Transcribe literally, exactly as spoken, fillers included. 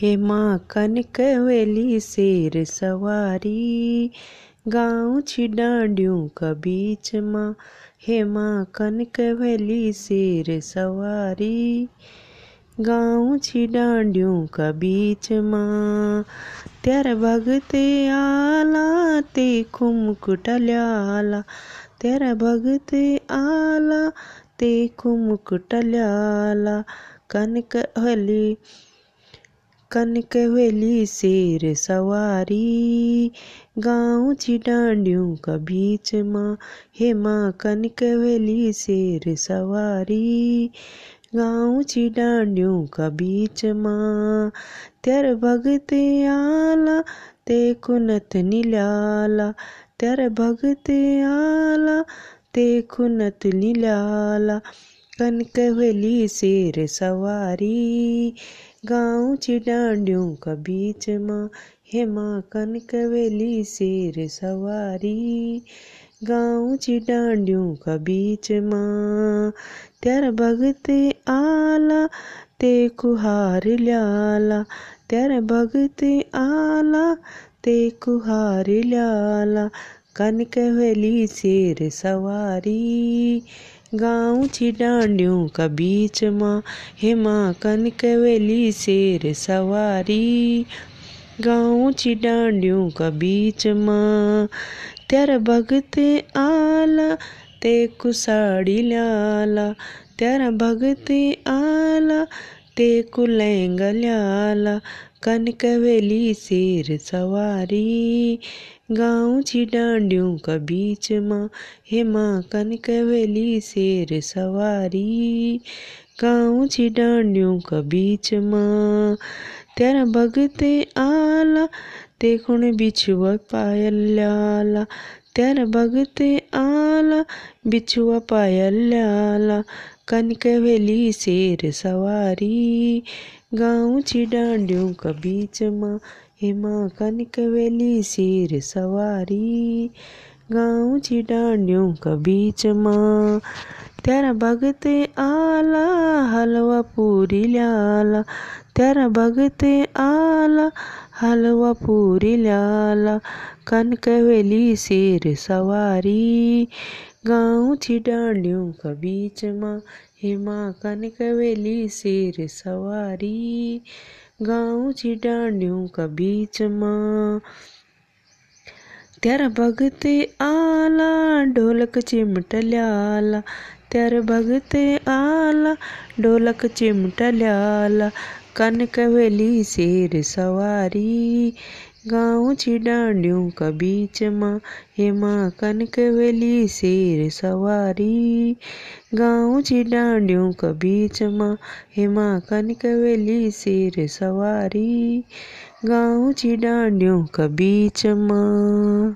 हेमा कनकवली शेर सवारी गाँव छी डांडियों का बीच माँ। हेमा कनकवली शेर सवारी गाँव छी डांडियों का बीच माँ। त्यार भगते आला ते कुमुकुट ल्याला, त्यार भगते आला ते कुमुकुट ल्याला। कनकवली कनकवली शेर सवारी गाँव छी डांडियों का बीच माँ। हेमा कनकवली शेर सवारी गाँव छी डांडियों का बीच माँ। त्यार भगते आला ते कुनत निलाला, त्यार भगते आला ते कुनत निलाला। कनकवली शेर सवारी गाँव छी डांडियों का बीच माँ। हेमा कनकवली शेर सवारी गाँव छी डांडियों का बीच माँ। त्यार भगते आला ते कुहार ल्याला, त्यार भगते आला ते कुहार ल्याला। कनकवली शेर सवारी गाँव छी डांडियों का बीच माँ। हेमा कनकवली शेर सवारी गाँव छी डांडियों का बीच माँ। त्यार भगते आला ते कुसाड़ी ल्याला, त्यार भगते आला ते कुलहंगा ल्याला। कनकवली शेर सवारी गाँव छी डांडियों का बीच माँ। हेमा कनकवली शेर सवारी गाँव छी डांडियों का बीच माँ। त्यार भगते आला ते कुण बिछुआ पायल ल्याला, त्यार भगते आला बिछुआ पायल ल्याला। कनकवली शेर सवारी गाँव छी डांडियों का बीच माँ। हेमा कनकवली शेर सवारी गाँव छी डांडियों का बीच माँ। त्यार भगते आला हलवा पूरी ल्याला, त्यार भगते आला हलवा पूरी ल्याला। कनकवली शेर सवारी गाँव छी डांडियों का बीच माँ। हेमा कनकवली शेर सवारी गाँव छी डांडियों का बीच माँ। त्यार भगते आला ढोलक चिमट ल्याला, त्यार भगते आला ढोलक चिमट ल्याला। कनकवली शेर सवारी गाँव छी डांडियों का बीच माँ। हेमा कनकवली शेर सवारी गाँव छी डांडियों का बीच माँ। हेमा कनकवली शेर सवारी गाँव छी डांडियों का बीच माँ।